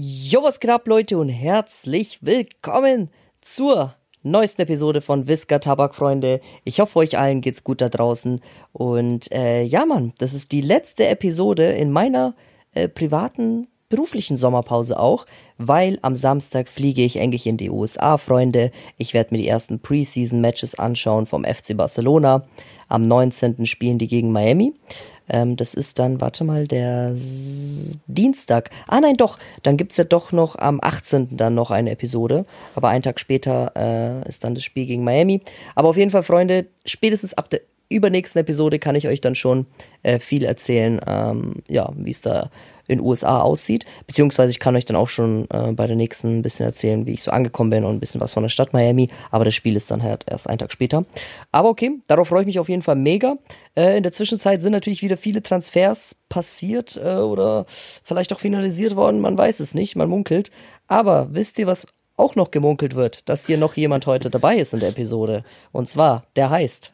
Jo, was geht ab, Leute, und herzlich willkommen zur neuesten Episode von Whisker Tabak, Freunde. Ich hoffe, euch allen geht's gut da draußen. Und ja, Mann, das ist die letzte Episode in meiner privaten, beruflichen Sommerpause auch, weil am Samstag fliege ich endlich in die USA, Freunde. Ich werde mir die ersten Preseason-Matches anschauen vom FC Barcelona. Am 19. spielen die gegen Miami. Das ist dann, warte mal, der Dienstag. Ah nein, doch, dann gibt es ja doch noch am 18. dann noch eine Episode. Aber einen Tag später ist dann das Spiel gegen Miami. Aber auf jeden Fall, Freunde, spätestens ab der übernächsten Episode kann ich euch dann schon viel erzählen, ja, wie es da in den USA aussieht. Beziehungsweise ich kann euch dann auch schon bei der nächsten ein bisschen erzählen, wie ich so angekommen bin und ein bisschen was von der Stadt Miami. Aber das Spiel ist dann halt erst einen Tag später. Aber okay, darauf freue ich mich auf jeden Fall mega. In der Zwischenzeit sind natürlich wieder viele Transfers passiert oder vielleicht auch finalisiert worden. Man weiß es nicht, man munkelt. Aber wisst ihr, was auch noch gemunkelt wird? Dass hier noch jemand heute dabei ist in der Episode. Und zwar, der heißt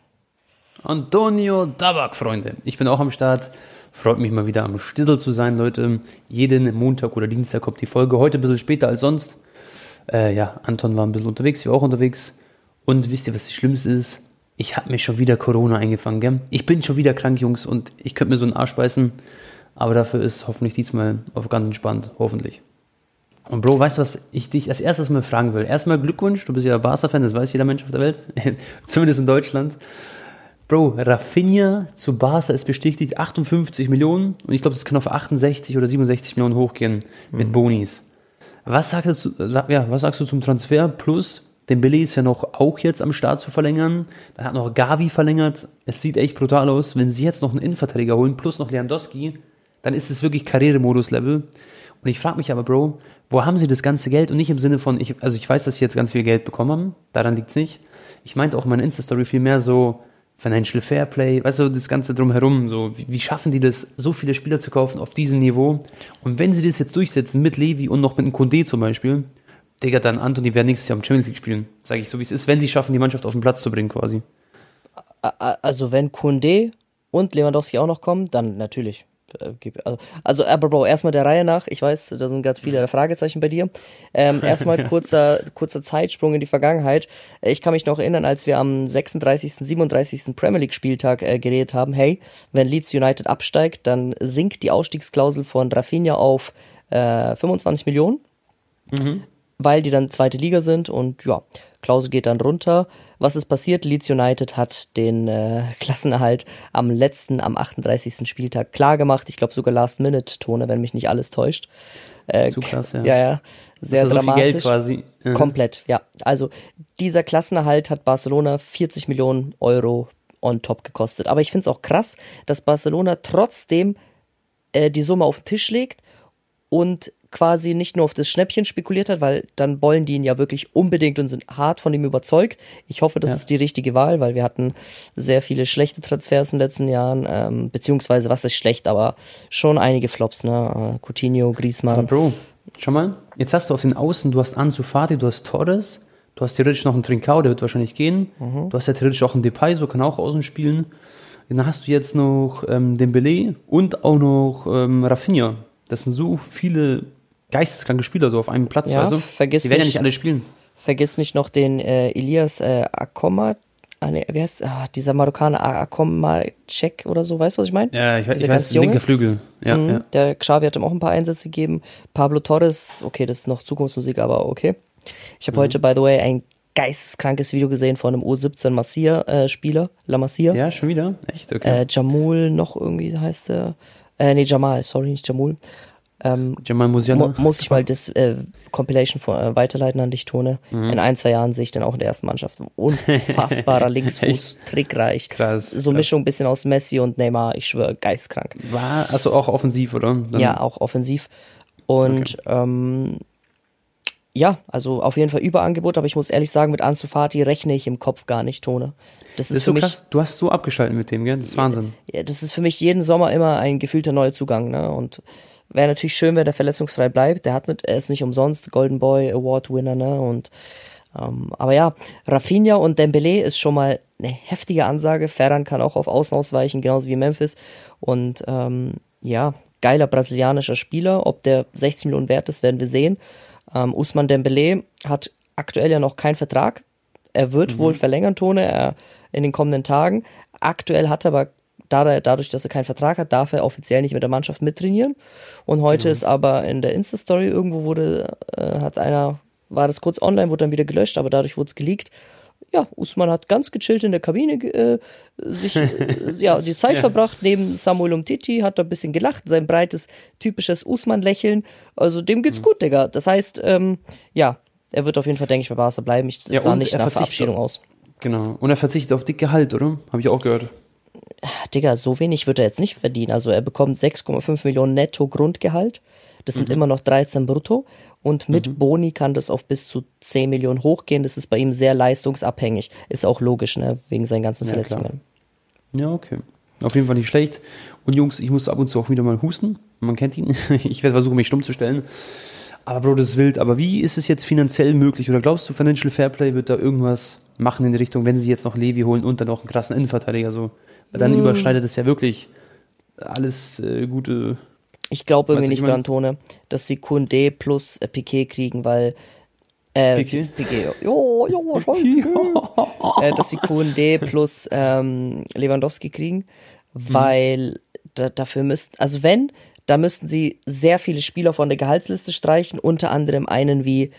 Antonio Tabak, Freunde. Ich bin auch am Start. Freut mich mal wieder am Stissel zu sein, Leute. Jeden Montag oder Dienstag kommt die Folge. Heute ein bisschen später als sonst. Ja, Anton war ein bisschen unterwegs, ich war auch unterwegs. Und wisst ihr, was das Schlimmste ist? Ich habe mir schon wieder Corona eingefangen, gell? Ich bin schon wieder krank, Jungs, und ich könnte mir so einen Arsch beißen. Aber dafür ist hoffentlich diesmal auf ganz entspannt, hoffentlich. Und Bro, weißt du, was ich dich als erstes mal fragen will? Erstmal Glückwunsch, du bist ja Barca-Fan, das weiß jeder Mensch auf der Welt. Zumindest in Deutschland. Bro, Raphinha zu Barca ist bestätigt, 58 Millionen. Und ich glaube, das kann auf 68 oder 67 Millionen hochgehen mit Bonis. Was sagst du zum Transfer? Plus, Dembélé ist ja noch auch jetzt am Start zu verlängern. Dann hat noch Gavi verlängert. Es sieht echt brutal aus. Wenn sie jetzt noch einen Innenverteidiger holen, plus noch Lewandowski, dann ist es wirklich Karrieremodus-Level. Und ich frage mich aber, Bro, wo haben sie das ganze Geld? Und nicht im Sinne von, ich weiß, dass sie jetzt ganz viel Geld bekommen haben. Daran liegt es nicht. Ich meinte auch in meiner Insta-Story viel mehr so, Financial Fairplay, weißt du, das Ganze drumherum, so, wie schaffen die das, so viele Spieler zu kaufen auf diesem Niveau? Und wenn sie das jetzt durchsetzen mit Levi und noch mit einem Koundé zum Beispiel, Digga, dann Anton, die werden nächstes Jahr im Champions League spielen, sage ich so, wie es ist, wenn sie schaffen, die Mannschaft auf den Platz zu bringen quasi. Also wenn Koundé und Lewandowski auch noch kommen, dann natürlich. Also, aber Bro, erstmal der Reihe nach, ich weiß, da sind ganz viele Fragezeichen bei dir. Erstmal kurzer Zeitsprung in die Vergangenheit. Ich kann mich noch erinnern, als wir am 36., 37. Premier League Spieltag geredet haben, hey, wenn Leeds United absteigt, dann sinkt die Ausstiegsklausel von Raphinha auf 25 Millionen, weil die dann zweite Liga sind und ja, Klausel geht dann runter. Was ist passiert? Leeds United hat den Klassenerhalt am 38. Spieltag klar gemacht. Ich glaube sogar Last-Minute-Tone, wenn mich nicht alles täuscht. Zu krass, ja. Ja. Sehr dramatisch. So viel Geld quasi. Mhm. Komplett, ja. Also dieser Klassenerhalt hat Barcelona 40 Millionen Euro on top gekostet. Aber ich finde es auch krass, dass Barcelona trotzdem die Summe auf den Tisch legt und quasi nicht nur auf das Schnäppchen spekuliert hat, weil dann wollen die ihn ja wirklich unbedingt und sind hart von ihm überzeugt. Ich hoffe, das ist die richtige Wahl, weil wir hatten sehr viele schlechte Transfers in den letzten Jahren, beziehungsweise, was ist schlecht, aber schon einige Flops, ne? Coutinho, Griezmann. Aber Bro, schau mal, jetzt hast du auf den Außen, du hast Ansu Fati, du hast Torres, du hast theoretisch noch einen Trincão, der wird wahrscheinlich gehen, du hast ja theoretisch auch einen Depay, so kann auch außen spielen. Dann hast du jetzt noch Dembélé und auch noch Raphinha. Das sind so viele geisteskranke Spieler so auf einem Platz, ja, also die werden ja nicht alle spielen. Vergiss nicht noch den Elias Akoma, wie heißt dieser Marokkaner, Akoma Check oder so, weißt du, was ich meine? Ja, ich weiß, linker Flügel. Ja, ja. Der Xavi hat ihm auch ein paar Einsätze gegeben. Pablo Torres, okay, das ist noch Zukunftsmusik, aber okay. Ich habe heute, by the way, ein geisteskrankes Video gesehen von einem U17-Spieler, La Masia. Ja, schon wieder? Echt? Okay. Jamul noch irgendwie heißt er. Jamal, sorry, nicht Jamul. Muss ich mal das Compilation weiterleiten an dich, Tone. In 1-2 Jahren sehe ich dann auch in der ersten Mannschaft. Unfassbarer Linksfuß, trickreich. Krass. So krass. Mischung ein bisschen aus Messi und Neymar, ich schwöre, geistkrank. War also auch offensiv, oder? Dann ja, auch offensiv. Und ja, also auf jeden Fall Überangebot, aber ich muss ehrlich sagen, mit Ansu Fati rechne ich im Kopf gar nicht, Tone. Das ist für so mich, krass, du hast so abgeschaltet mit dem, gell? Das ist Wahnsinn. Ja, das ist für mich jeden Sommer immer ein gefühlter Neuzugang, ne? Und wäre natürlich schön, wenn der verletzungsfrei bleibt. Er ist nicht umsonst Golden Boy Award Winner, ne? Und aber ja, Raphinha und Dembélé ist schon mal eine heftige Ansage. Ferran kann auch auf Außen ausweichen, genauso wie Memphis. Und ja, geiler brasilianischer Spieler. Ob der 16 Millionen wert ist, werden wir sehen. Ousmane Dembélé hat aktuell ja noch keinen Vertrag. Er wird wohl verlängern, in den kommenden Tagen. Aktuell hat er aber, dadurch, dass er keinen Vertrag hat, darf er offiziell nicht mit der Mannschaft mittrainieren. Und heute ist aber in der Insta-Story irgendwo war das kurz online, wurde dann wieder gelöscht, aber dadurch wurde es geleakt. Ja, Ousmane hat ganz gechillt in der Kabine die Zeit verbracht, neben Samuel Umtiti, hat da ein bisschen gelacht, sein breites, typisches Ousmane-Lächeln. Also dem geht's gut, Digga. Das heißt, er wird auf jeden Fall, denke ich, bei Barca bleiben. Es sah nicht nach Verabschiedung aus. Genau. Und er verzichtet auf dick Gehalt, oder? Habe ich auch gehört. Digga, so wenig wird er jetzt nicht verdienen. Also er bekommt 6,5 Millionen netto Grundgehalt. Das sind immer noch 13 brutto. Und mit Boni kann das auf bis zu 10 Millionen hochgehen. Das ist bei ihm sehr leistungsabhängig. Ist auch logisch, ne? Wegen seinen ganzen Verletzungen. Klar. Ja, okay. Auf jeden Fall nicht schlecht. Und Jungs, ich muss ab und zu auch wieder mal husten. Man kennt ihn. Ich werde versuchen, mich stumm zu stellen. Aber Bro, das ist wild. Aber wie ist es jetzt finanziell möglich? Oder glaubst du, Financial Fairplay wird da irgendwas machen in die Richtung, wenn sie jetzt noch Levi holen und dann auch einen krassen Innenverteidiger? So. Weil dann überschneidet es ja wirklich alles gute... Ich glaube irgendwie nicht dran, Tone, dass sie Koundé plus Piqué kriegen, weil... Piqué? Jo, schon Piqué. Dass sie Koundé plus Lewandowski kriegen, weil dafür müssten... Also wenn... Da müssten sie sehr viele Spieler von der Gehaltsliste streichen, unter anderem einen wie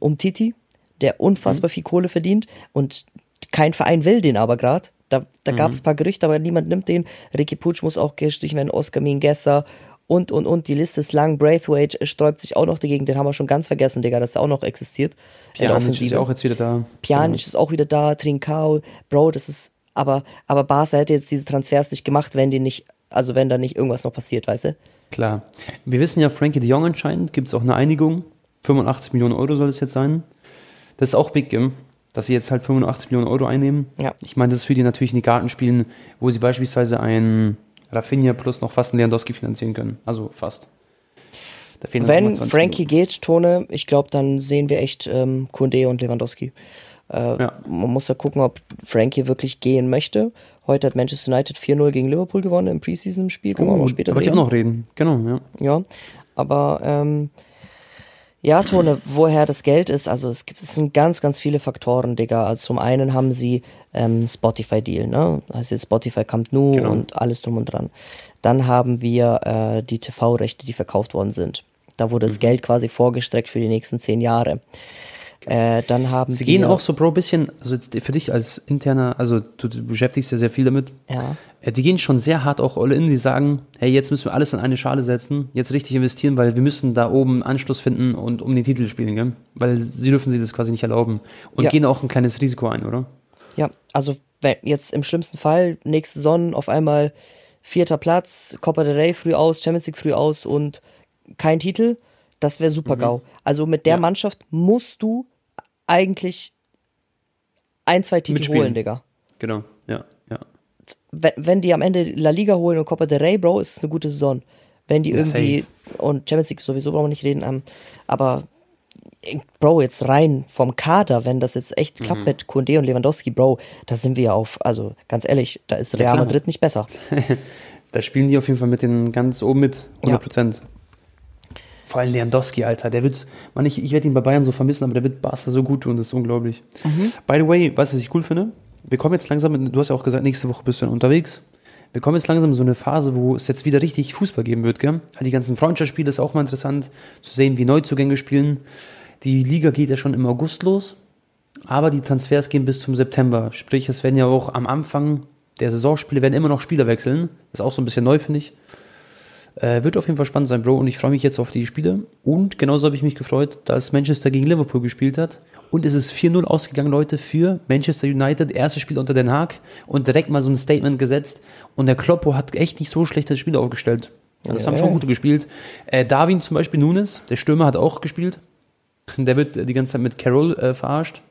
Umtiti, der unfassbar viel Kohle verdient und kein Verein will den aber gerade. Da gab es ein paar Gerüchte, aber niemand nimmt den. Ricky Puig muss auch gestrichen werden, Oscar Mingueza und. Die Liste ist lang. Braithwaite sträubt sich auch noch dagegen, den haben wir schon ganz vergessen, Digga, dass der auch noch existiert. Pjanic ist ja auch jetzt wieder da. Ist auch wieder da, Trincão, Bro, das ist... Aber Barca hätte jetzt diese Transfers nicht gemacht, wenn da nicht irgendwas noch passiert, weißt du? Klar. Wir wissen ja, Frankie de Jong anscheinend, gibt es auch eine Einigung. 85 Millionen Euro soll es jetzt sein. Das ist auch big, dass sie jetzt halt 85 Millionen Euro einnehmen. Ja. Ich meine, das ist für die natürlich in die Karten spielen, wo sie beispielsweise einen Raphinha plus noch fast einen Lewandowski finanzieren können. Also fast. Wenn Frankie geht, Tone, ich glaube, dann sehen wir echt Koundé und Lewandowski. Man muss da gucken, ob Frankie wirklich gehen möchte. Heute hat Manchester United 4-0 gegen Liverpool gewonnen im Preseason-Spiel. Kann man auch später reden. Da wollte ich auch noch reden. Genau, ja. Ja, aber Tone, woher das Geld ist, also es sind ganz, ganz viele Faktoren, Digga. Also zum einen haben sie Spotify-Deal, ne? Also Spotify Camp Nou und alles drum und dran. Dann haben wir die TV-Rechte, die verkauft worden sind. Da wurde das Geld quasi vorgestreckt für die nächsten 10 Jahre. Dann haben sie gehen auch so, Bro, ein bisschen, also für dich als interner, also du beschäftigst ja sehr viel damit, ja. Die gehen schon sehr hart auch all in, die sagen, hey, jetzt müssen wir alles in eine Schale setzen, jetzt richtig investieren, weil wir müssen da oben Anschluss finden und um den Titel spielen, gell? Weil sie dürfen sich das quasi nicht erlauben und gehen auch ein kleines Risiko ein, oder? Ja, also jetzt im schlimmsten Fall, nächste Saison auf einmal 4. Platz, Copa del Rey früh aus, Champions League früh aus und kein Titel, das wäre super GAU. Also mit der Mannschaft musst du eigentlich 1-2 Titel mitspielen. Holen, Digga. Genau, ja. Wenn die am Ende La Liga holen und Copa del Rey, Bro, ist es eine gute Saison. Wenn die irgendwie, safe. Und Champions League sowieso brauchen wir nicht reden, aber Bro, jetzt rein vom Kader, wenn das jetzt echt klappt mit Koundé und Lewandowski, Bro, da sind wir ja also ganz ehrlich, da ist Real Madrid nicht besser. Da spielen die auf jeden Fall mit den ganz oben mit, 100%. Ja. Vor allem Lewandowski, Alter, der wird, man, ich werde ihn bei Bayern so vermissen, aber der wird Barca so gut tun, das ist unglaublich. By the way, weißt du, was ich cool finde? Wir kommen jetzt langsam, du hast ja auch gesagt, nächste Woche bist du unterwegs. Wir kommen jetzt langsam in so eine Phase, wo es jetzt wieder richtig Fußball geben wird, gell? Die ganzen Freundschaftsspiele ist auch mal interessant, zu sehen, wie Neuzugänge spielen. Die Liga geht ja schon im August los, aber die Transfers gehen bis zum September. Sprich, es werden ja auch am Anfang der Saisonspiele werden immer noch Spieler wechseln. Das ist auch so ein bisschen neu, finde ich. Wird auf jeden Fall spannend sein, Bro, und ich freue mich jetzt auf die Spiele. Und genauso habe ich mich gefreut, dass Manchester gegen Liverpool gespielt hat. Und es ist 4-0 ausgegangen, Leute, für Manchester United. Erstes Spiel unter Ten Hag und direkt mal so ein Statement gesetzt. Und der Kloppo hat echt nicht so schlecht das Spiel aufgestellt. Das haben schon gute gespielt. Darwin zum Beispiel, Nunes, der Stürmer, hat auch gespielt. Der wird die ganze Zeit mit Carroll verarscht.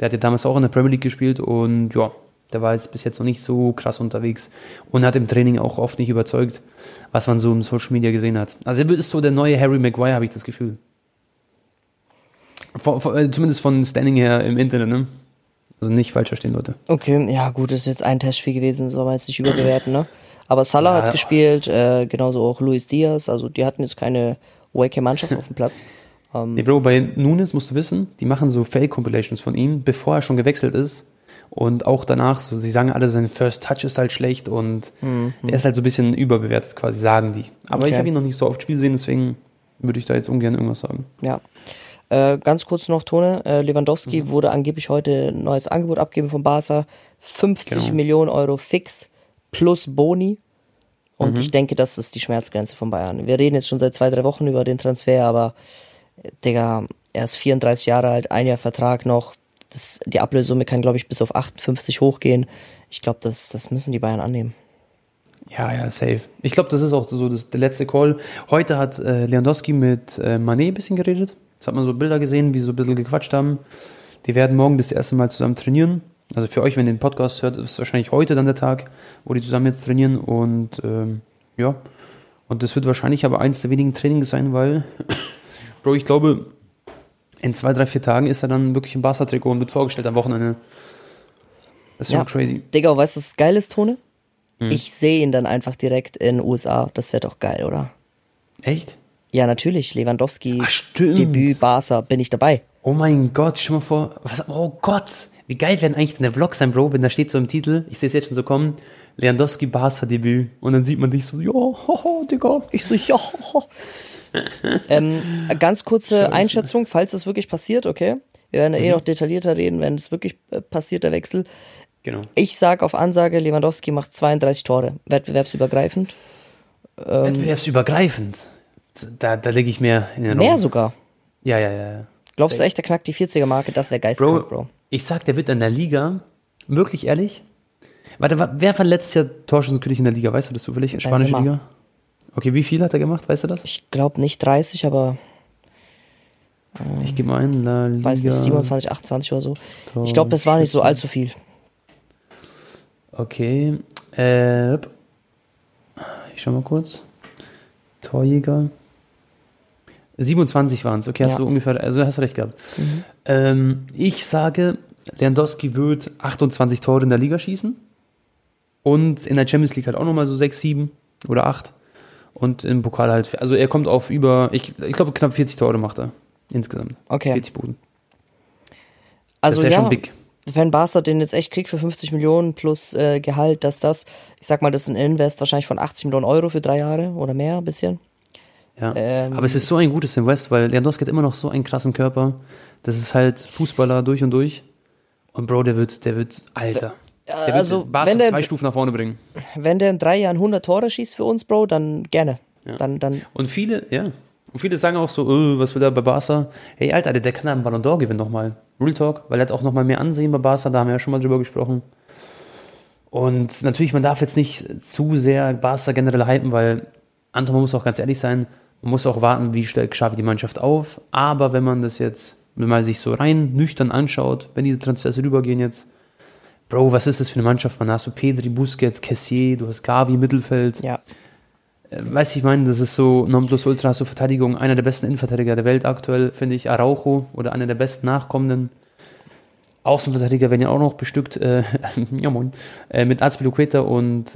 Der hat ja damals auch in der Premier League gespielt und ja, der war jetzt bis jetzt noch nicht so krass unterwegs und hat im Training auch oft nicht überzeugt, was man so im Social Media gesehen hat. Also er ist so der neue Harry Maguire, habe ich das Gefühl. Zumindest von Standing her im Internet, ne? Also nicht falsch verstehen, Leute. Okay, ja gut, das ist jetzt ein Testspiel gewesen, soll man jetzt nicht überbewerten, ne? Aber Salah hat gespielt, genauso auch Luis Diaz. Also die hatten jetzt keine wacke Mannschaft auf dem Platz. Nee, Bro, bei Nunes musst du wissen, die machen so Fail-Compilations von ihm, bevor er schon gewechselt ist. Und auch danach, so, sie sagen alle, sein First Touch ist halt schlecht und er ist halt so ein bisschen überbewertet quasi, sagen die. Aber ich habe ihn noch nicht so oft Spiel sehen, deswegen würde ich da jetzt ungern irgendwas sagen. Ja. Ganz kurz noch, Tone, Lewandowski wurde angeblich heute ein neues Angebot abgeben von Barca. 50 Millionen Euro fix plus Boni. Und ich denke, das ist die Schmerzgrenze von Bayern. Wir reden jetzt schon seit 2-3 Wochen über den Transfer, aber Digga, er ist 34 Jahre alt, ein Jahr Vertrag noch. Das, die Ablösesumme kann, glaube ich, bis auf 58 hochgehen. Ich glaube, das müssen die Bayern annehmen. Ja, ja, safe. Ich glaube, das ist auch so der letzte Call. Heute hat Lewandowski mit Mané ein bisschen geredet. Jetzt hat man so Bilder gesehen, wie sie so ein bisschen gequatscht haben. Die werden morgen das erste Mal zusammen trainieren. Also für euch, wenn ihr den Podcast hört, ist wahrscheinlich heute dann der Tag, wo die zusammen jetzt trainieren. Und ja, und das wird wahrscheinlich aber eins der wenigen Trainings sein, weil, Bro, ich glaube, in 2, 3, 4 Tagen ist er dann wirklich im Barca-Trikot und wird vorgestellt am Wochenende. Das ist schon crazy. Digga, weißt du, was geil ist, Tone? Ich sehe ihn dann einfach direkt in den USA. Das wäre doch geil, oder? Echt? Ja, natürlich. Lewandowski, Debüt, Barca, bin ich dabei. Oh mein Gott, stell mal vor. Was, oh Gott. Wie geil wäre eigentlich denn der Vlog sein, Bro, wenn da steht so im Titel, ich sehe es jetzt schon so kommen, Lewandowski, Barca, Debüt. Und dann sieht man dich so, ja, hoho, Digga. Ich so, ja, hoho. Ganz kurze Einschätzung, falls das wirklich passiert, okay? Wir werden eh noch detaillierter reden, wenn es wirklich passiert, der Wechsel. Genau. Ich sage auf Ansage, Lewandowski macht 32 Tore, wettbewerbsübergreifend. Wettbewerbsübergreifend? Da lege ich mehr in den Raum. Mehr sogar? Ja. Glaubst du echt, der knackt die 40er-Marke? Das wäre geisteskrank, Bro. Ich sag, der wird in der Liga, wirklich ehrlich, warte, wer war letztes Jahr Torschützenkönig in der Liga? Weißt du das zufällig? Spanische Liga? Okay, wie viel hat er gemacht? Weißt du das? Ich glaube nicht 30, aber ich gebe mal ein, La Liga. Weiß nicht, 27, 28 oder so. Tor, ich glaube, das war nicht so allzu viel. Okay. Ich schau mal kurz. Torjäger. 27 waren es. Okay, hast du ungefähr, also hast du recht gehabt. Ich sage, Lewandowski wird 28 Tore in der Liga schießen. Und in der Champions League halt auch nochmal so 6, 7 oder 8. Und im Pokal halt, also er kommt auf über, ich glaube, knapp 40 Tore macht er insgesamt. Okay. 40 Buden. Also das ist ja schon big. Wenn Barca den jetzt echt kriegt für 50 Millionen plus Gehalt, ich sag mal, das ist ein Invest wahrscheinlich von 80 Millionen Euro für 3 Jahre oder mehr, ein bisschen. Ja, aber es ist so ein gutes Invest, weil Lewandowski hat immer noch so einen krassen Körper. Das ist halt Fußballer durch und durch. Und Bro, der wird alter. Der also, wird Barca 2 Stufen nach vorne bringen. Wenn der in 3 Jahren 100 Tore schießt für uns, Bro, dann gerne. Ja. Dann. Und viele sagen auch so, was will der bei Barca? Hey, Alter, der kann einen Ballon d'Or gewinnen nochmal. Real Talk, weil er hat auch nochmal mehr Ansehen bei Barca, da haben wir ja schon mal drüber gesprochen. Und natürlich, man darf jetzt nicht zu sehr Barca generell hypen, weil, Anton, man muss auch ganz ehrlich sein, man muss auch warten, wie stellt Xavi die Mannschaft auf. Aber wenn man das jetzt, wenn man sich so rein nüchtern anschaut, wenn diese Transfers rübergehen jetzt, Bro, was ist das für eine Mannschaft? Man hast so Pedri, Busquets, Kessié, du hast Gavi, Mittelfeld. Ja. Weiß ich meine, das ist so Nonplusultra, hast du Verteidigung, einer der besten Innenverteidiger der Welt aktuell, finde ich, Araujo oder einer der besten nachkommenden. Außenverteidiger werden ja auch noch bestückt, mit Azpilicueta und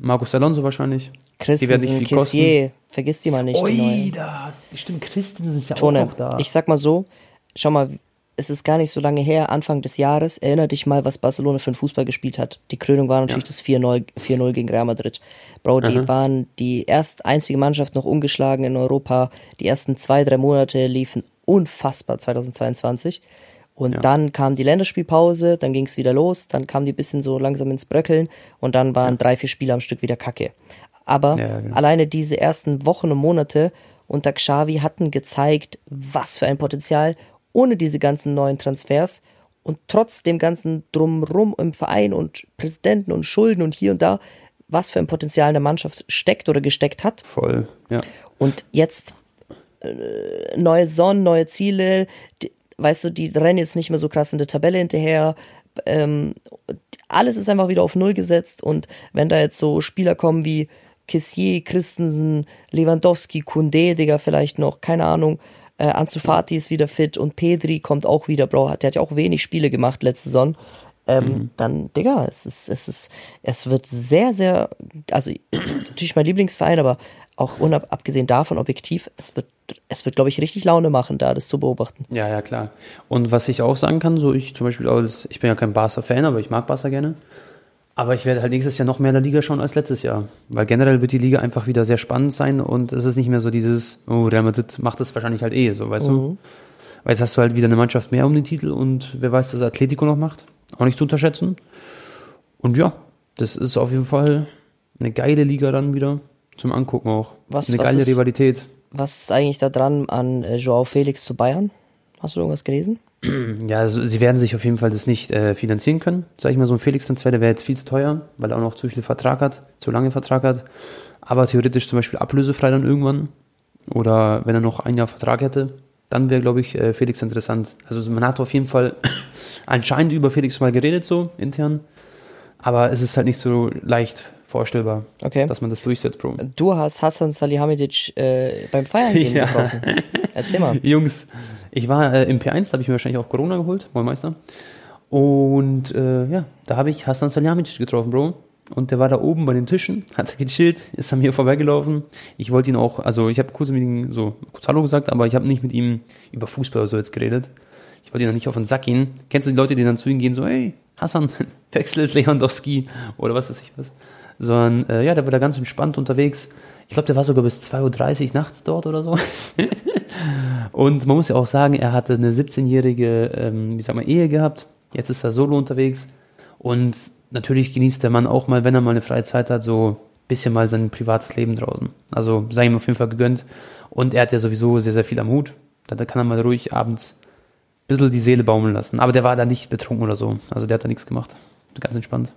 Marcos Alonso wahrscheinlich. Christensen, Kessié, vergiss die mal nicht. Oida, stimmt, Christensen ist ja Tone, auch noch da. Ich sag mal so, schau mal, es ist gar nicht so lange her, Anfang des Jahres, erinnere dich mal, was Barcelona für einen Fußball gespielt hat. Die Krönung war natürlich das 4-0 gegen Real Madrid. Bro, die waren die einzige Mannschaft noch ungeschlagen in Europa. Die ersten 2-3 Monate liefen unfassbar 2022. Und dann kam die Länderspielpause, dann ging es wieder los, dann kamen die ein bisschen so langsam ins Bröckeln und dann waren 3-4 Spiele am Stück wieder Kacke. Aber alleine diese ersten Wochen und Monate unter Xavi hatten gezeigt, was für ein Potenzial ohne diese ganzen neuen Transfers und trotz dem ganzen Drumrum im Verein und Präsidenten und Schulden und hier und da, was für ein Potenzial in der Mannschaft steckt oder gesteckt hat. Voll, ja. Und jetzt neue Sonnen, neue Ziele, die, weißt du, die rennen jetzt nicht mehr so krass in der Tabelle hinterher. Alles ist einfach wieder auf Null gesetzt und wenn da jetzt so Spieler kommen wie Kessié, Christensen, Lewandowski, Koundé, Digga, vielleicht noch, keine Ahnung, Ansu Fati ist wieder fit und Pedri kommt auch wieder, Bro, der hat ja auch wenig Spiele gemacht letzte Saison. dann, Digga, es wird sehr, sehr, also natürlich mein Lieblingsverein, aber auch abgesehen davon objektiv, es wird, glaube ich, richtig Laune machen, da das zu beobachten. Ja, ja, klar. Und was ich auch sagen kann, so ich zum Beispiel, ich bin ja kein Barca-Fan, aber ich mag Barca gerne. Aber ich werde halt nächstes Jahr noch mehr in der Liga schauen als letztes Jahr. Weil generell wird die Liga einfach wieder sehr spannend sein und es ist nicht mehr so dieses, oh, Real Madrid macht das wahrscheinlich halt so, weißt du? Weil jetzt hast du halt wieder eine Mannschaft mehr um den Titel und wer weiß, dass Atletico noch macht. Auch nicht zu unterschätzen. Und ja, das ist auf jeden Fall eine geile Liga dann wieder zum Angucken auch. Eine geile Rivalität. Was ist eigentlich da dran an João Felix zu Bayern? Hast du irgendwas gelesen? Ja, also sie werden sich auf jeden Fall das nicht finanzieren können. Sag ich mal, so ein Felix-Transfer, der wäre jetzt viel zu teuer, weil er auch noch zu lange Vertrag hat. Aber theoretisch zum Beispiel ablösefrei dann irgendwann. Oder wenn er noch ein Jahr Vertrag hätte, dann wäre, glaube ich, Felix interessant. Also man hat auf jeden Fall anscheinend über Felix mal geredet, so intern. Aber es ist halt nicht so leicht vorstellbar, dass man das durchsetzt, Bro. Du hast Hasan Salihamidzic beim Feiern gehen getroffen. Erzähl mal. Jungs, ich war im P1, da habe ich mir wahrscheinlich auch Corona geholt, Moin Meister. Und da habe ich Hasan Salihamidzic getroffen, Bro. Und der war da oben bei den Tischen, hat gechillt, ist an mir vorbeigelaufen. Ich wollte ihn auch, also ich habe kurz mit ihm kurz Hallo gesagt, aber ich habe nicht mit ihm über Fußball oder so jetzt geredet. Ich wollte ihn dann nicht auf den Sack gehen. Kennst du die Leute, die dann zu ihm gehen, so, hey, Hasan, wechselt Lewandowski oder was weiß ich was. Sondern, der war da ganz entspannt unterwegs. Ich glaube, der war sogar bis 2:30 Uhr nachts dort oder so. Und man muss ja auch sagen, er hatte eine 17-jährige, Ehe gehabt. Jetzt ist er solo unterwegs. Und natürlich genießt der Mann auch mal, wenn er mal eine freie Zeit hat, so ein bisschen mal sein privates Leben draußen. Also sei ihm auf jeden Fall gegönnt. Und er hat ja sowieso sehr, sehr viel am Hut. Da kann er mal ruhig abends ein bisschen die Seele baumeln lassen. Aber der war da nicht betrunken oder so. Also der hat da nichts gemacht. Ganz entspannt.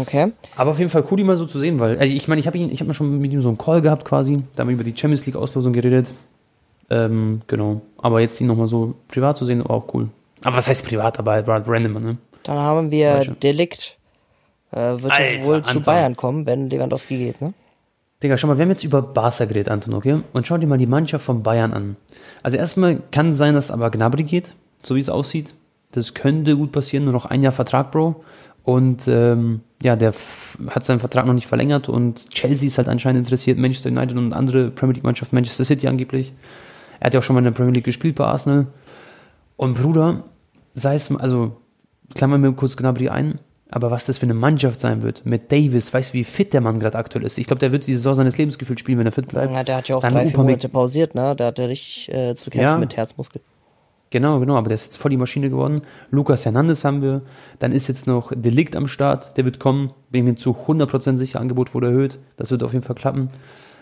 Okay. Aber auf jeden Fall cool, ihn mal so zu sehen, weil, also ich meine, ich habe mal schon mit ihm so einen Call gehabt quasi, da haben wir über die Champions League Auslosung geredet, genau, aber jetzt ihn nochmal so privat zu sehen, war auch cool. Aber was heißt privat, aber random, ne? Dann haben wir De Ligt, wird ja wohl Anton zu Bayern kommen, wenn Lewandowski geht, ne? Digga, schau mal, wir haben jetzt über Barca geredet, Anton, okay? Und schau dir mal die Mannschaft von Bayern an. Also erstmal kann sein, dass aber Gnabry geht, so wie es aussieht. Das könnte gut passieren, nur noch ein Jahr Vertrag, Bro. Und der hat seinen Vertrag noch nicht verlängert und Chelsea ist halt anscheinend interessiert, Manchester United und andere Premier League-Mannschaft, Manchester City angeblich. Er hat ja auch schon mal in der Premier League gespielt bei Arsenal. Und Bruder, klammern wir kurz Gnabry ein, aber was das für eine Mannschaft sein wird, mit Davis, weißt du, wie fit der Mann gerade aktuell ist? Ich glaube, der wird die Saison seines Lebens gefühlt spielen, wenn er fit bleibt. Ja, der hat ja auch 3-4 Monate pausiert, ne? Da hat er richtig zu kämpfen mit Herzmuskeln. Genau, aber der ist jetzt voll die Maschine geworden. Lucas Hernandez haben wir, dann ist jetzt noch De Ligt am Start, der wird kommen, bin mir zu 100% sicher, Angebot wurde erhöht, das wird auf jeden Fall klappen.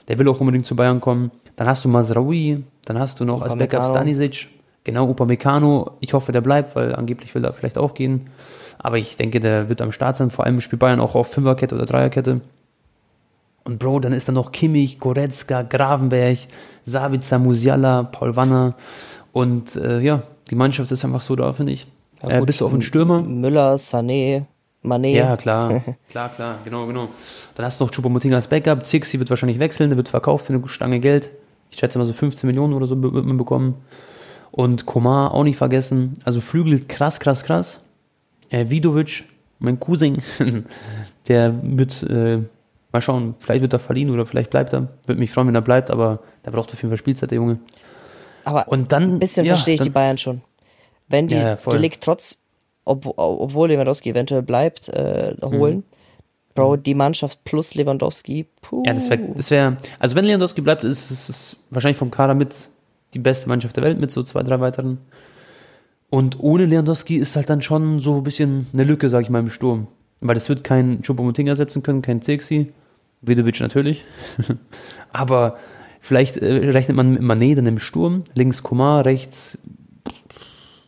Der will auch unbedingt zu Bayern kommen. Dann hast du Mazraoui, dann hast du noch als Backup Stanisic, genau, Upamecano, ich hoffe, der bleibt, weil angeblich will er vielleicht auch gehen, aber ich denke, der wird am Start sein, vor allem spielt Bayern auch auf 5er-Kette oder 3er-Kette. Und Bro, dann ist da noch Kimmich, Goretzka, Gravenberg, Sabitzer, Musiala, Paul Wanner. Und die Mannschaft ist einfach so da, finde ich. Ja, bist du auf den Stürmer? Müller, Sané, Mané. Ja, klar, genau. Dann hast du noch Choupo-Moting als Backup. Zixi wird wahrscheinlich wechseln, der wird verkauft für eine Stange Geld. Ich schätze mal so 15 Millionen oder so wird man bekommen. Und Komar auch nicht vergessen. Also Flügel, krass. Vidovic, mein Cousin, der wird, mal schauen, vielleicht wird er verliehen oder vielleicht bleibt er. Würde mich freuen, wenn er bleibt, aber der braucht auf jeden Fall Spielzeit, der Junge. Aber und dann, ein bisschen verstehe ich die Bayern schon. Wenn die De Ligt obwohl Lewandowski eventuell bleibt, holen, Bro, die Mannschaft plus Lewandowski, puh. Ja, das wäre, also wenn Lewandowski bleibt, ist es wahrscheinlich vom Kader mit die beste Mannschaft der Welt, mit so 2, 3 weiteren. Und ohne Lewandowski ist halt dann schon so ein bisschen eine Lücke, sag ich mal, im Sturm. Weil das wird kein Choupo-Moting ersetzen können, kein Zirksi, Vidovic natürlich. Aber vielleicht rechnet man mit Mané dann im Sturm, links Komar, rechts,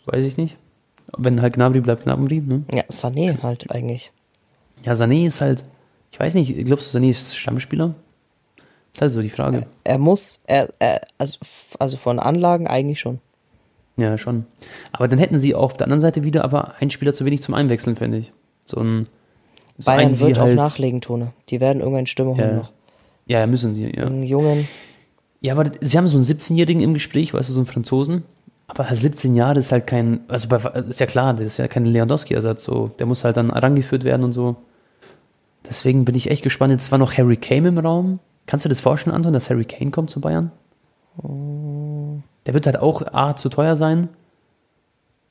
weiß ich nicht. Wenn halt Gnabry bleibt, Gnabry, ne? Ja, Sané halt eigentlich. Ja, Sané ist halt, ich weiß nicht, glaubst du, Sané ist Stammspieler? Ist halt so die Frage. Er muss, also von Anlagen eigentlich schon. Ja, schon. Aber dann hätten sie auf der anderen Seite wieder aber einen Spieler zu wenig zum Einwechseln, finde ich. Bayern wird auch nachlegen, Tone. Die werden irgendeine Stimme holen noch. Ja, müssen sie, ja. Einen Jungen. Ja, aber sie haben so einen 17-Jährigen im Gespräch, weißt du, so einen Franzosen. Aber 17 Jahre ist halt kein, also ist ja klar, das ist ja kein Lewandowski-Ersatz, so. Der muss halt dann herangeführt werden und so. Deswegen bin ich echt gespannt. Jetzt war noch Harry Kane im Raum. Kannst du dir das vorstellen, Anton, dass Harry Kane kommt zu Bayern? Der wird halt auch A, zu teuer sein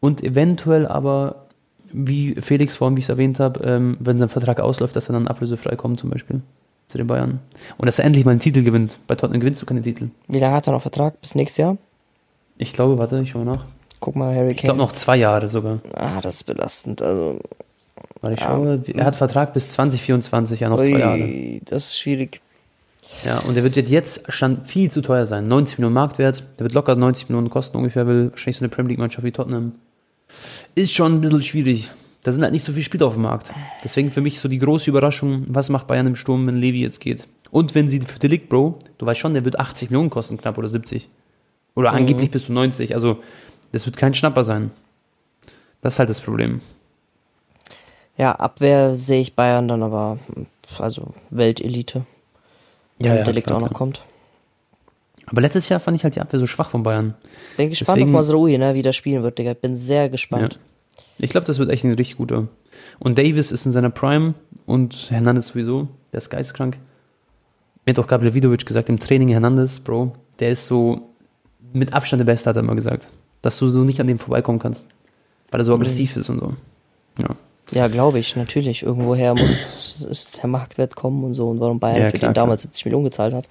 und eventuell aber, wie Felix vorhin, wie ich es erwähnt habe, wenn sein Vertrag ausläuft, dass er dann ablösefrei kommt zum Beispiel zu den Bayern. Und dass er endlich mal einen Titel gewinnt. Bei Tottenham gewinnst du keine Titel. Wie lange hat er noch Vertrag? Bis nächstes Jahr? Ich glaube, warte, ich schaue nach. Guck mal, Harry Kane. Ich glaube noch 2 Jahre sogar. Ah, das ist belastend. Also, weil ich schaue, er hat Vertrag bis 2024, ja noch 2 Jahre. Das ist schwierig. Ja, und der wird jetzt schon viel zu teuer sein. 90 Millionen Marktwert, der wird locker 90 Millionen kosten ungefähr, will wahrscheinlich so eine Premier League-Mannschaft wie Tottenham. Ist schon ein bisschen schwierig. Da sind halt nicht so viele Spieler auf dem Markt. Deswegen für mich so die große Überraschung, was macht Bayern im Sturm, wenn Levy jetzt geht? Und wenn sie für De Ligt, Bro, du weißt schon, der wird 80 Millionen kosten knapp oder 70. Oder angeblich bis zu 90. Also das wird kein Schnapper sein. Das ist halt das Problem. Ja, Abwehr sehe ich Bayern dann aber, also Weltelite. Ja, ja, der Ligt auch noch kommt. Aber letztes Jahr fand ich halt die Abwehr so schwach von Bayern. Bin gespannt auf Masraoui, ne, wie der spielen wird, Digga. Bin sehr gespannt. Ja. Ich glaube, das wird echt ein richtig guter. Und Davis ist in seiner Prime und Hernandez sowieso, der ist geisteskrank. Mir hat auch Gabriel Vidovic gesagt, im Training Hernandez, Bro, der ist so mit Abstand der Beste, hat er immer gesagt. Dass du so nicht an dem vorbeikommen kannst, weil er so aggressiv ist und so. Ja. Ja, glaube ich, natürlich. Irgendwoher muss der Marktwert kommen und so. Und warum Bayern für den damals 70 Millionen gezahlt hat.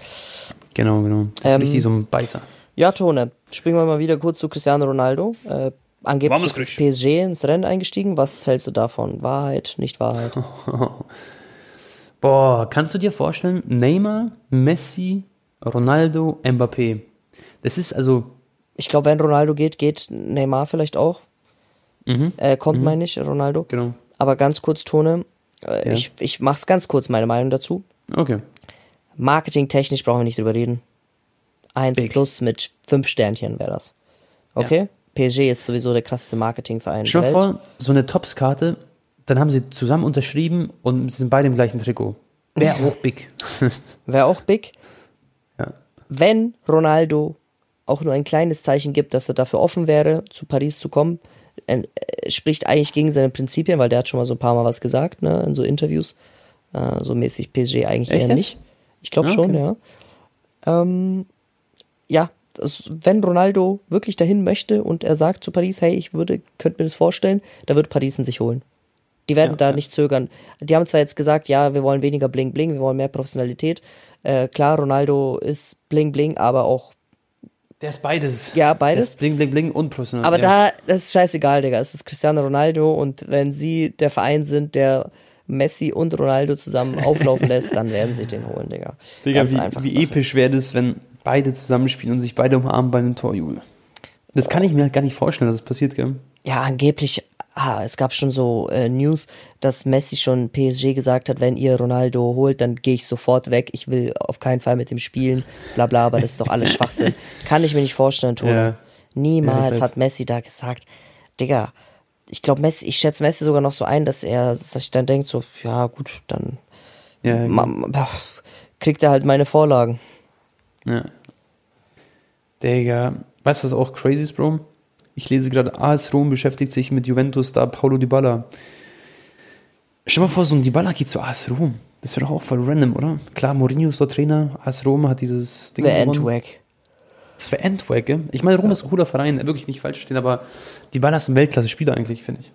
Genau, genau. Das ist richtig so ein Beißer. Ja, Tone, springen wir mal wieder kurz zu Cristiano Ronaldo. Angeblich ist das PSG ins Rennen eingestiegen. Was hältst du davon? Wahrheit, nicht Wahrheit? Boah, kannst du dir vorstellen, Neymar, Messi, Ronaldo, Mbappé. Das ist also... Ich glaube, wenn Ronaldo geht, geht Neymar vielleicht auch. Ronaldo. Genau. Aber ganz kurz, Tone, ich mach's ganz kurz, meine Meinung dazu. Okay. Marketingtechnisch brauchen wir nicht drüber reden. 1+ mit 5 Sternchen wäre das. Okay? Ja. PSG ist sowieso der krasseste Marketingverein der Welt. Schau vor, so eine Topps-Karte, dann haben sie zusammen unterschrieben und sind beide im gleichen Trikot. Wäre auch big. Wäre auch big. Ja. Wenn Ronaldo auch nur ein kleines Zeichen gibt, dass er dafür offen wäre, zu Paris zu kommen, spricht eigentlich gegen seine Prinzipien, weil der hat schon mal so ein paar Mal was gesagt, ne, in so Interviews. So mäßig PSG eigentlich eher nicht. Ich glaube schon, ja. Ja, das, wenn Ronaldo wirklich dahin möchte und er sagt zu Paris, hey, könnte mir das vorstellen, da wird Paris in sich holen. Die werden nicht zögern. Die haben zwar jetzt gesagt, ja, wir wollen weniger Bling-Bling, wir wollen mehr Professionalität. Klar, Ronaldo ist Bling-Bling, aber auch der ist beides. Ja, beides. Der ist bling, bling, bling und professionell. Aber das ist scheißegal, Digga. Es ist Cristiano Ronaldo und wenn sie der Verein sind, der Messi und Ronaldo zusammen auflaufen lässt, dann werden sie den holen, Digga. Digga, ganz einfach. Wie episch wäre das, wenn beide zusammenspielen und sich beide umarmen bei einem Torjubel? Das kann ich mir halt gar nicht vorstellen, dass das passiert, gell? Ja, angeblich, es gab schon so News, dass Messi schon PSG gesagt hat, wenn ihr Ronaldo holt, dann gehe ich sofort weg, ich will auf keinen Fall mit ihm spielen, bla bla, aber das ist doch alles Schwachsinn. Kann ich mir nicht vorstellen, Tone. Ja. Niemals hat Messi da gesagt, Digga, ich glaube Messi, ich schätze Messi sogar noch so ein, dass er sich dann denkt so, ja gut, dann kriegt er halt meine Vorlagen. Ja. Digga, weißt du, was auch crazy ist, Bro? Ich lese gerade, AS Rom beschäftigt sich mit Juventus-Star Paulo Dybala. Stell dir mal vor, so ein Dybala geht zu AS Rom. Das wäre doch auch voll random, oder? Klar, Mourinho ist dort Trainer, AS Rom hat dieses Ding gewonnen. Das wäre Endwag, gell? Ich meine, Rom ist ein cooler Verein, wirklich nicht falsch stehen, aber Dybala ist ein Weltklasse-Spieler eigentlich, finde ich.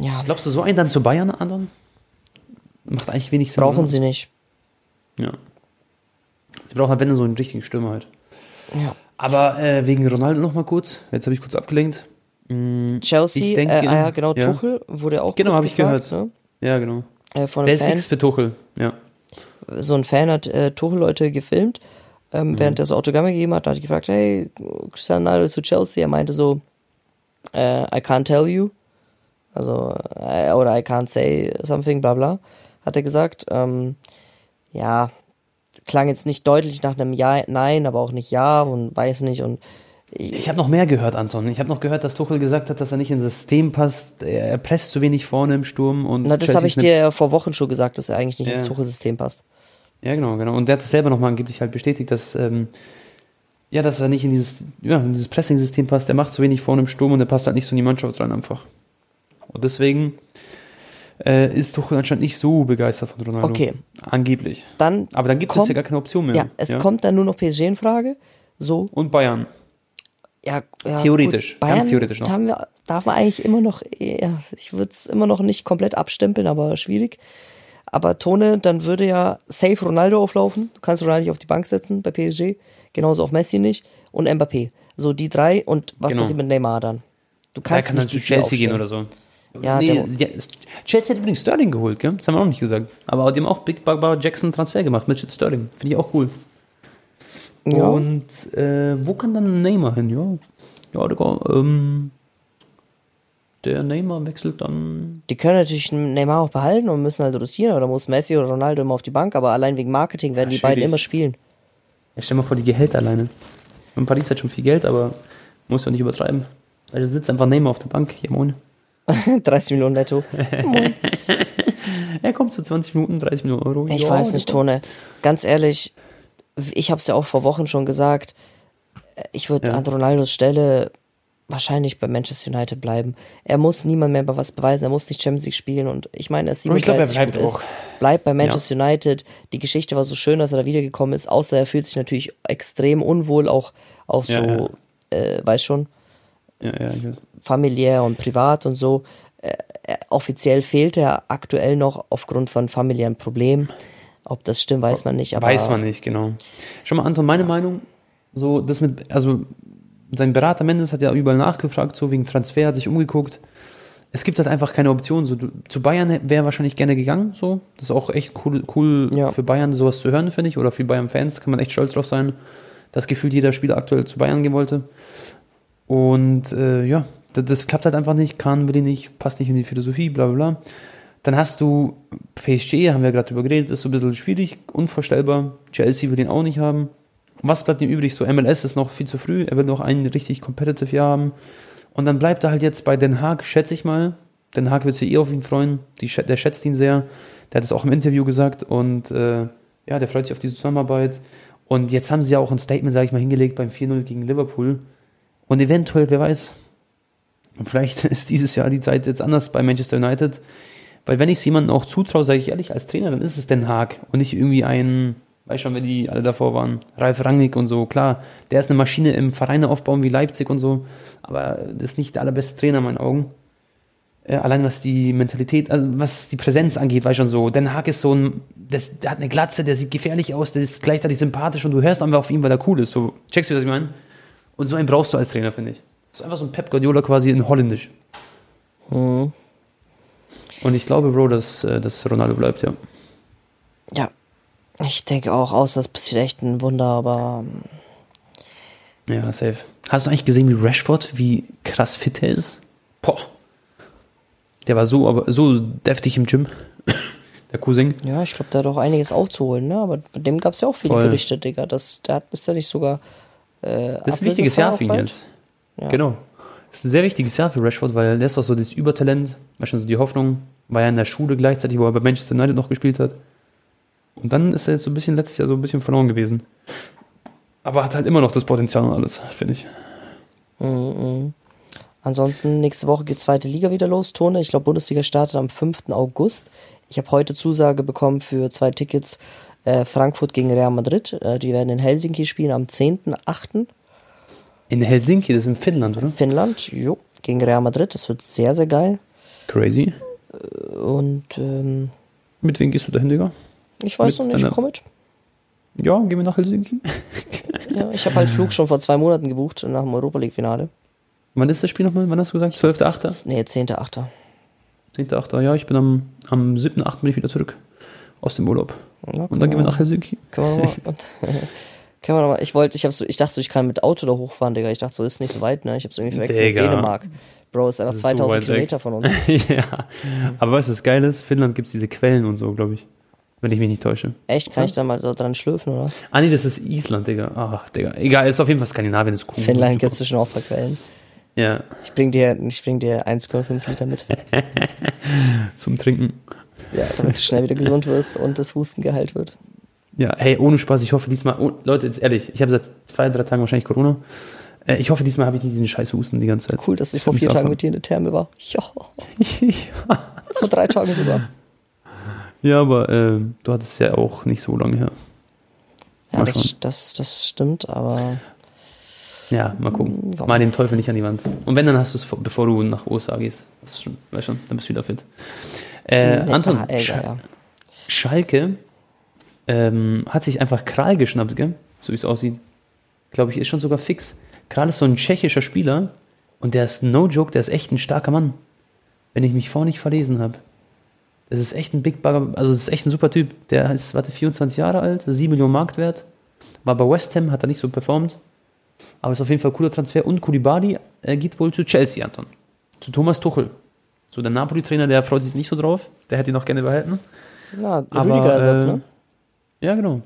Ja. Glaubst du, so einen dann zu Bayern, anderen? Macht eigentlich wenig Sinn. Brauchen sie nicht. Ja. Sie brauchen halt, wenn, so einen richtigen Stürmer halt. Ja. Aber wegen Ronaldo nochmal kurz. Jetzt habe ich kurz abgelenkt. Chelsea, Tuchel wurde auch genau, habe ich gehört. Ne? Ja, genau. Der ist nichts für Tuchel, ja. So ein Fan hat Tuchel Leute gefilmt, während er so Autogramme gegeben hat. Da hat ich gefragt, hey, Cristiano Ronaldo zu Chelsea. Er meinte so, I can't tell you. Also, oder I can't say something, bla bla. Hat er gesagt. Klang jetzt nicht deutlich nach einem Ja, Nein, aber auch nicht Ja und weiß nicht. Und ich habe noch mehr gehört, Anton. Ich habe noch gehört, dass Tuchel gesagt hat, dass er nicht ins System passt. Er presst zu wenig vorne im Sturm. Und das habe ich dir vor Wochen schon gesagt, dass er eigentlich nicht ins Tuchel-System passt. Ja, genau. Und der hat das selber nochmal angeblich halt bestätigt, dass ja, dass er nicht in dieses, ja, in dieses Pressing-System passt. Er macht zu wenig vorne im Sturm und er passt halt nicht so in die Mannschaft rein einfach. Und deswegen ist Tuchel anscheinend nicht so begeistert von Ronaldo. Okay. Angeblich. Dann aber dann gibt es ja gar keine Option mehr. Ja, kommt dann nur noch PSG in Frage. So. Und Bayern. Ja, theoretisch, gut, Bayern ganz theoretisch noch. Darf man eigentlich immer noch, ja, ich würde es immer noch nicht komplett abstempeln, aber schwierig. Aber Tone, dann würde ja safe Ronaldo auflaufen. Du kannst Ronaldo nicht auf die Bank setzen bei PSG. Genauso auch Messi nicht. Und Mbappé. So die drei. Und was passiert mit Neymar dann? Du kannst nicht dann zu Chelsea aufstellen. Gehen oder so. Ja, Chelsea hat übrigens Sterling geholt, gell? Das haben wir auch nicht gesagt. Aber die haben auch Big Baba Jackson Transfer gemacht mit Sterling. Finde ich auch cool. Ja. Und wo kann dann Neymar hin? Ja, der Neymar wechselt dann... Die können natürlich Neymar auch behalten und müssen halt rotieren. Oder muss Messi oder Ronaldo immer auf die Bank. Aber allein wegen Marketing werden die beiden immer spielen. Ja, stell dir mal vor, die Gehälter alleine. In Paris hat schon viel Geld, aber muss ja nicht übertreiben. Weil da sitzt einfach Neymar auf der Bank. Ja, moin. 30 Millionen netto. Er kommt zu 20 Minuten, 30 Millionen Euro. Ich weiß nicht, Tone. Ganz ehrlich... Ich habe es ja auch vor Wochen schon gesagt, ich würde an Ronaldos Stelle wahrscheinlich bei Manchester United bleiben. Er muss niemand mehr bei was beweisen, er muss nicht Champions League spielen und ich meine, dass 37 gut ist, bleibt bei Manchester United. Die Geschichte war so schön, dass er da wiedergekommen ist, außer er fühlt sich natürlich extrem unwohl, auch so, weiß schon, familiär und privat und so. Offiziell fehlt er aktuell noch aufgrund von familiären Problemen. Ob das stimmt, weiß man nicht. Aber weiß man nicht, genau. Schau mal, Anton, meine Meinung, so das mit, also sein Berater Mendes hat ja überall nachgefragt, so wegen Transfer, hat sich umgeguckt. Es gibt halt einfach keine Option. So, zu Bayern wäre wahrscheinlich gerne gegangen, so. Das ist auch echt cool für Bayern, sowas zu hören, finde ich. Oder für Bayern-Fans kann man echt stolz drauf sein. Das Gefühl, jeder Spieler aktuell zu Bayern gehen wollte. Und das klappt halt einfach nicht. Kahn will ihn nicht, passt nicht in die Philosophie, bla bla bla. Dann hast du PSG, haben wir gerade drüber geredet, ist so ein bisschen schwierig, unvorstellbar. Chelsea will ihn auch nicht haben. Was bleibt ihm übrig? So MLS ist noch viel zu früh, er will noch ein richtig competitive Jahr haben. Und dann bleibt er halt jetzt bei Den Haag, schätze ich mal. Den Haag wird sich auf ihn freuen, der schätzt ihn sehr. Der hat es auch im Interview gesagt und der freut sich auf diese Zusammenarbeit. Und jetzt haben sie ja auch ein Statement, sage ich mal, hingelegt beim 4-0 gegen Liverpool. Und eventuell, wer weiß, vielleicht ist dieses Jahr die Zeit jetzt anders bei Manchester United. Weil wenn ich es jemandem auch zutraue, sage ich ehrlich, als Trainer, dann ist es Den Haag und nicht irgendwie ein, weiß schon, wer die alle davor waren, Ralf Rangnick und so. Klar, der ist eine Maschine im Vereine aufbauen wie Leipzig und so, aber das ist nicht der allerbeste Trainer in meinen Augen. Allein was die Mentalität, also was die Präsenz angeht, weiß schon so. Den Haag ist so ein, der hat eine Glatze, der sieht gefährlich aus, der ist gleichzeitig sympathisch und du hörst einfach auf ihn, weil er cool ist. So, checkst du, was ich meine? Und so einen brauchst du als Trainer, finde ich. Das ist einfach so ein Pep Guardiola quasi in Holländisch. Mhm. Und ich glaube, Bro, dass Ronaldo bleibt, ja. Ja, ich denke auch, außer es passiert echt ein Wunder, aber... Ja, safe. Hast du eigentlich gesehen, wie Rashford, wie krass fit er ist? Boah. Der war so deftig im Gym, der Cousin. Ja, ich glaube, der hat auch einiges aufzuholen, ne? Aber bei dem gab es ja auch viele Gerüchte, Digga. Ist der nicht sogar... das ist ein wichtiges Jahr für ihn jetzt. Ja. Genau. Das ist ein sehr wichtiges Jahr für Rashford, weil er ist auch so dieses Übertalent, war schon so die Hoffnung, war ja in der Schule gleichzeitig, wo er bei Manchester United noch gespielt hat. Und dann ist er jetzt so ein bisschen letztes Jahr so ein bisschen verloren gewesen. Aber hat halt immer noch das Potenzial und alles, finde ich. Mm-mm. Ansonsten nächste Woche geht zweite Liga wieder los, Tone. Ich glaube, Bundesliga startet am 5. August. Ich habe heute Zusage bekommen für 2 Tickets Frankfurt gegen Real Madrid. Die werden in Helsinki spielen am 10.8. In Helsinki, das ist in Finnland, oder? Finnland, jo, gegen Real Madrid, das wird sehr, sehr geil. Crazy. Und, mit wem gehst du dahin, Digga? Ich weiß noch nicht, ich komme mit. Ja, gehen wir nach Helsinki. Ja, ich habe halt Flug schon vor 2 Monaten gebucht, nach dem Europa-League-Finale. Wann ist das Spiel nochmal? Wann hast du gesagt? 12.8.? Nee, 10.8. 10.8., ja, ich bin am 7.8. bin ich wieder zurück aus dem Urlaub. Na, und dann gehen wir nach Helsinki. Können wir mal... Ich dachte, ich kann mit Auto da hochfahren, Digga. Ich dachte, so ist nicht so weit, ne? Ich hab's irgendwie verwechselt mit Dänemark. Bro, ist einfach 2000 Kilometer von uns. Ja. Aber weißt du, das Geile ist, Finnland gibt's diese Quellen und so, glaube ich. Wenn ich mich nicht täusche. Echt? Kann ich da mal so dran schlürfen, oder? Ah, nee, das ist Island, Digga. Ach, Digga. Egal, ist auf jeden Fall Skandinavien, ist cool. Finnland gibt's zwischen auch bei Quellen. Ja. Ich bring dir 1,5 Liter mit. Zum Trinken. Ja, damit du schnell wieder gesund wirst und das Husten geheilt wird. Ja, hey, ohne Spaß, ich hoffe diesmal, oh, Leute, jetzt ehrlich, ich habe seit 2, 3 Tagen wahrscheinlich Corona. Ich hoffe, diesmal habe ich nicht diesen scheiß Husten die ganze Zeit. Cool, dass ich vor 4 Tagen mit dir in der Therme war. Ja. Vor 3 Tagen sogar. Ja, aber du hattest ja auch nicht so lange her. Ja, das stimmt, aber... Ja, mal gucken. Ja. Mal den Teufel nicht an die Wand. Und wenn, dann hast du es, bevor du nach USA gehst. Das schon, weißt schon, dann bist du wieder fit. Anton, Schalke hat sich einfach Kral geschnappt, gell? So wie es aussieht. Glaube ich, ist schon sogar fix. Kral ist so ein tschechischer Spieler und der ist no joke, der ist echt ein starker Mann. Wenn ich mich vorhin nicht verlesen habe. Das ist echt ein Big Bagger, also das ist echt ein super Typ. Der ist, warte, 24 Jahre alt, 7 Millionen Marktwert. War bei West Ham, hat er nicht so performt. Aber es ist auf jeden Fall ein cooler Transfer. Und Koulibaly geht wohl zu Chelsea, Anton. Zu Thomas Tuchel. So der Napoli-Trainer, der freut sich nicht so drauf. Der hätte ihn auch gerne behalten. Ja, Rüdiger-Ersatz, ne? Ja, genau.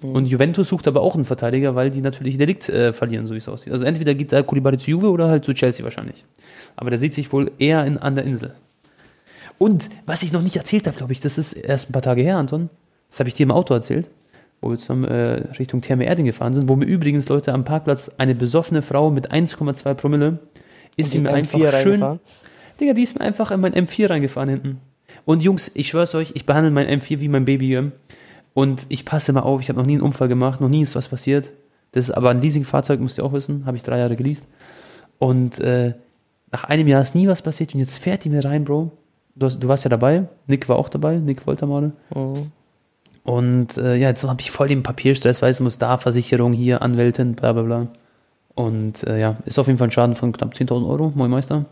Mhm. Und Juventus sucht aber auch einen Verteidiger, weil die natürlich De Ligt verlieren, so wie es aussieht. Also entweder geht da Koulibaly zu Juve oder halt zu Chelsea wahrscheinlich. Aber der sieht sich wohl eher an der Insel. Und was ich noch nicht erzählt habe, glaube ich, das ist erst ein paar Tage her, Anton. Das habe ich dir im Auto erzählt, wo wir zusammen Richtung Therme Erding gefahren sind, wo mir übrigens, Leute, am Parkplatz eine besoffene Frau mit 1,2 Promille ist mir einfach schön... Digga, die ist mir einfach in mein M4 reingefahren hinten. Und Jungs, ich schwör's euch, ich behandle mein M4 wie mein Baby. Und ich passe immer auf, ich habe noch nie einen Unfall gemacht, noch nie ist was passiert. Das ist aber ein Leasingfahrzeug, müsst ihr auch wissen, habe ich 3 Jahre geleast. Und nach einem Jahr ist nie was passiert und jetzt fährt die mir rein, Bro. Du warst ja dabei, Nick war auch dabei, Nick Woltermade. Oh. Und ja, jetzt habe ich voll den Papierstress, weiß, muss da Versicherung, hier Anwältin, bla bla bla. Und ja, ist auf jeden Fall ein Schaden von knapp 10.000 Euro, moin Meister.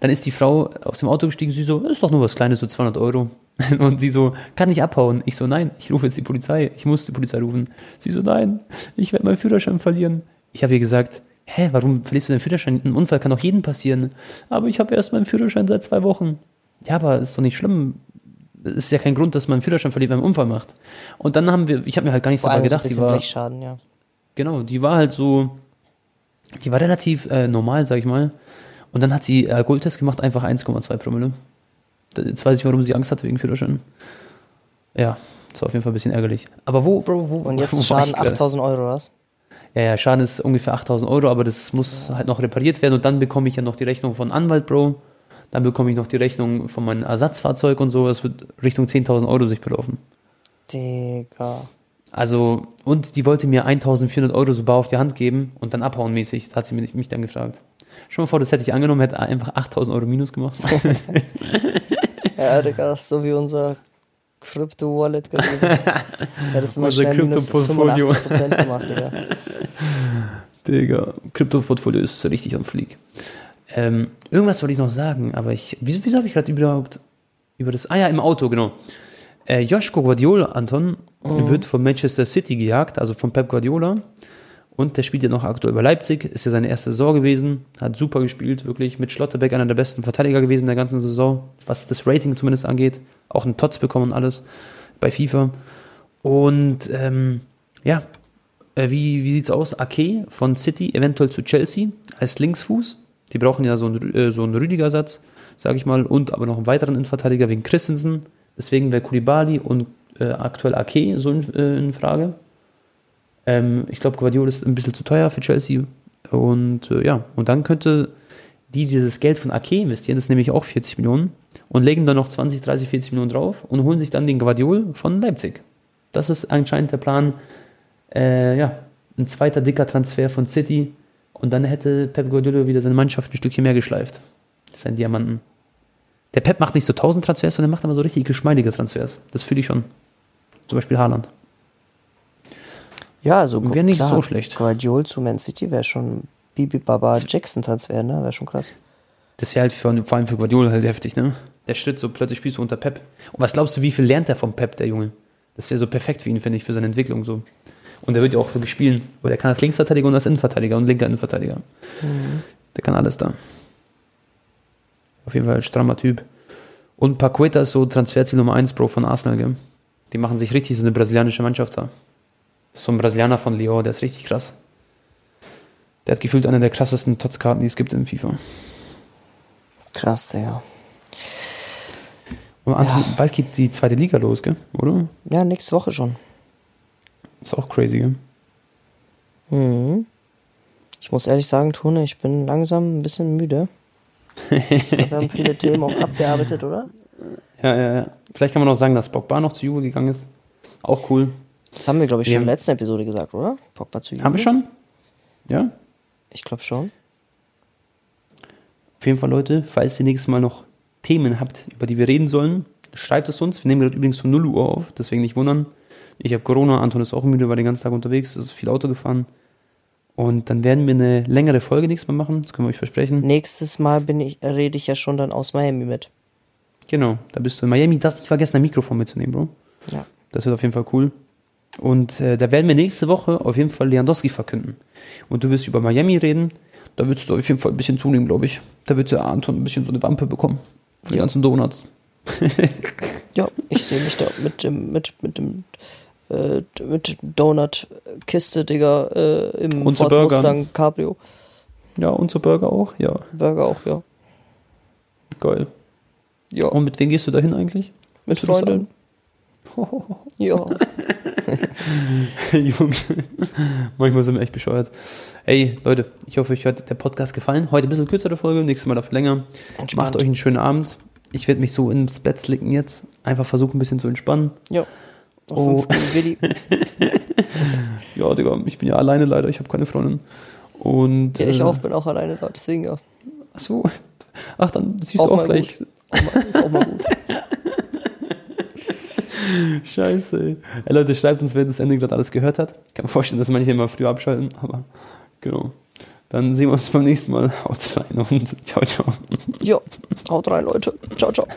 Dann ist die Frau aus dem Auto gestiegen, sie so, ist doch nur was Kleines, so 200 Euro. Und sie so, kann ich abhauen? Ich so, nein, ich rufe jetzt die Polizei, ich muss die Polizei rufen. Sie so, nein, ich werde meinen Führerschein verlieren. Ich habe ihr gesagt, hä, warum verlierst du deinen Führerschein? Ein Unfall kann auch jedem passieren. Aber ich habe erst meinen Führerschein seit 2 Wochen. Ja, aber ist doch nicht schlimm. Ist ja kein Grund, dass man einen Führerschein verliert, wenn man einen Unfall macht. Und dann haben wir, ich habe mir halt gar nichts dabei gedacht. So ein bisschen Blechschaden, ja. Genau, die war halt so, die war relativ normal, sag ich mal. Und dann hat sie Alkoholtest gemacht, einfach 1,2 Promille. Jetzt weiß ich, warum sie Angst hatte wegen Führerschein. Ja, das war auf jeden Fall ein bisschen ärgerlich. Aber wo, Bro, wo? Und jetzt wo Schaden 8.000 Euro, was? Ja, Schaden ist ungefähr 8.000 Euro, aber das muss halt noch repariert werden. Und dann bekomme ich ja noch die Rechnung von Anwalt, Bro. Dann bekomme ich noch die Rechnung von meinem Ersatzfahrzeug und so. Es wird Richtung 10.000 Euro sich belaufen. Digga. Also, und die wollte mir 1.400 Euro so bar auf die Hand geben und dann abhauen mäßig. Das hat sie mich dann gefragt. Schon mal vor, das hätte ich angenommen, hätte einfach 8.000 Euro minus gemacht. Ja, Digga, das ist so wie unser Crypto-Wallet. Ja, das ist immer unser schnell minus 85% gemacht, Digga. Digga, Crypto-Portfolio ist richtig am Flieg. Irgendwas wollte ich noch sagen, aber wieso habe ich gerade überhaupt über das... Ah ja, im Auto, genau. Joško Guardiola, Anton, wird von Manchester City gejagt, also von Pep Guardiola. Und der spielt ja noch aktuell bei Leipzig, ist ja seine erste Saison gewesen, hat super gespielt, wirklich mit Schlotterbeck einer der besten Verteidiger gewesen der ganzen Saison, was das Rating zumindest angeht. Auch einen Tots bekommen und alles bei FIFA. Und ja, wie sieht's aus? Ake von City, eventuell zu Chelsea, als Linksfuß. Die brauchen ja so einen Rüdiger-Ersatz, sage ich mal, und aber noch einen weiteren Innenverteidiger wegen Christensen. Deswegen wäre Koulibaly und aktuell Ake so in Frage. Ich glaube, Guardiola ist ein bisschen zu teuer für Chelsea. Und ja, und dann könnte die dieses Geld von Ake investieren, das ist nämlich auch 40 Millionen, und legen dann noch 20, 30, 40 Millionen drauf und holen sich dann den Guardiola von Leipzig. Das ist anscheinend der Plan. Ja, ein zweiter dicker Transfer von City. Und dann hätte Pep Guardiola wieder seine Mannschaft ein Stückchen mehr geschleift. Das ist ein Diamanten. Der Pep macht nicht so 1000 Transfers, sondern er macht aber so richtig geschmeidige Transfers. Das fühle ich schon. Zum Beispiel Haaland. Ja, also wäre nicht so schlecht. Guardiola zu Man City wäre schon Bibi Baba Jackson-Transfer, ne? Wäre schon krass. Das wäre halt vor allem für Guardiola halt heftig, ne? Der Schritt, so plötzlich spielst du unter Pep. Und was glaubst du, wie viel lernt er vom Pep, der Junge? Das wäre so perfekt für ihn, finde ich, für seine Entwicklung so. Und der wird ja auch wirklich spielen, weil der kann als Linksverteidiger und als Innenverteidiger und linker Innenverteidiger. Mhm. Der kann alles da. Auf jeden Fall ein strammer Typ. Und Paqueta ist so Transferziel Nummer 1, Bro, von Arsenal, gell? Die machen sich richtig so eine brasilianische Mannschaft da. Das ist so ein Brasilianer von Lyon, der ist richtig krass. Der hat gefühlt eine der krassesten Tots-Karten, die es gibt in FIFA. Krass, Digga. Und Anton, bald geht die zweite Liga los, gell? Oder? Ja, nächste Woche schon. Ist auch crazy, gell? Mhm. Ich muss ehrlich sagen, Tone, ich bin langsam ein bisschen müde. Ich glaub, wir haben viele Themen auch abgearbeitet, oder? Ja. Vielleicht kann man noch sagen, dass Pogba noch zu Juve gegangen ist. Auch cool. Das haben wir, glaube ich, schon in der letzten Episode gesagt, oder? Pogba zu Juve. Haben wir schon? Ja? Ich glaube schon. Auf jeden Fall, Leute, falls ihr nächstes Mal noch Themen habt, über die wir reden sollen, schreibt es uns. Wir nehmen gerade übrigens um 0 Uhr auf, deswegen nicht wundern. Ich habe Corona, Anton ist auch müde, war den ganzen Tag unterwegs, ist viel Auto gefahren. Und dann werden wir eine längere Folge nächstes Mal machen, das können wir euch versprechen. Nächstes Mal rede ich ja schon dann aus Miami mit. Genau, da bist du in Miami. Darfst nicht vergessen, ein Mikrofon mitzunehmen, Bro. Ja. Das wird auf jeden Fall cool. Und da werden wir nächste Woche auf jeden Fall Lewandowski verkünden. Und du wirst über Miami reden, da würdest du auf jeden Fall ein bisschen zunehmen, glaube ich. Da wird der Anton ein bisschen so eine Wampe bekommen. Für die ganzen Donuts. Ja, ich sehe mich da mit Donut-Kiste, Digga, im Ford Mustang Cabrio. Ja, und so Burger auch, ja. Burger auch, ja. Geil. Ja. Und mit wem gehst du da hin eigentlich? Mit Freunden. Ja. Jungs, manchmal sind wir echt bescheuert. Ey, Leute, ich hoffe, euch hat der Podcast gefallen. Heute ein bisschen kürzere Folge, nächstes Mal dafür länger. Entspannt. Macht euch einen schönen Abend. Ich werde mich so ins Bett slicken jetzt. Einfach versuchen, ein bisschen zu entspannen. Ja. Oh. Ja, Digga, ich bin ja alleine leider, ich habe keine Freundin. Und, ja, ich bin auch alleine da, deswegen ja. Ach so. Ach, dann siehst auch du auch gleich. Ist auch mal gut. Scheiße, ey. Ey, Leute, schreibt uns, wer das Ende gerade alles gehört hat. Ich kann mir vorstellen, dass manche immer früher abschalten, aber genau. Dann sehen wir uns beim nächsten Mal. Haut rein und ciao, ciao. Jo, haut rein, Leute. Ciao, ciao.